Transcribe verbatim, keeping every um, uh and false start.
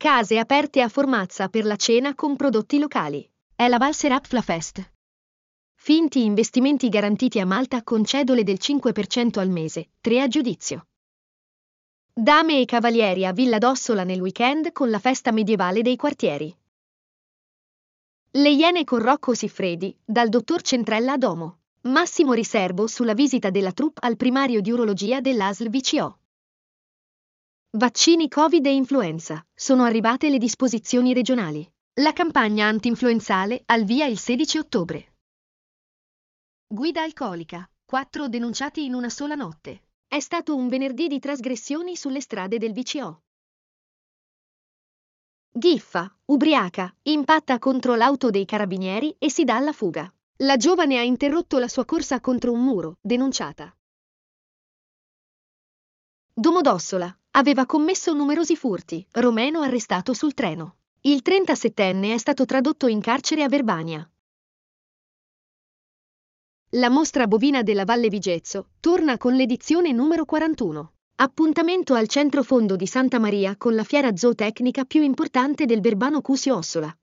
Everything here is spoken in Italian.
Case aperte a Formazza per la cena con prodotti locali. È la Valserapflafest. Finti investimenti garantiti a Malta con cedole del cinque per cento al mese, tre a giudizio. Dame e cavalieri a Villa d'Ossola nel weekend con la festa medievale dei quartieri. Le Iene con Rocco Siffredi, dal dottor Centrella a Domo. Massimo riserbo sulla visita della troupe al primario di urologia dell'A S L V C O. Vaccini Covid e influenza. Sono arrivate le disposizioni regionali. La campagna antinfluenzale al via il sedici ottobre. Guida alcolica. Quattro denunciati in una sola notte. È stato un venerdì di trasgressioni sulle strade del V C O. Giffa, ubriaca, impatta contro l'auto dei carabinieri e si dà alla fuga. La giovane ha interrotto la sua corsa contro un muro, denunciata. Domodossola. Aveva commesso numerosi furti, romeno arrestato sul treno. Il trentasettenne è stato tradotto in carcere a Verbania. La mostra bovina della Valle Vigezzo torna con l'edizione numero quarantuno. Appuntamento al centro fondo di Santa Maria con la fiera zootecnica più importante del Verbano Cusio-Ossola.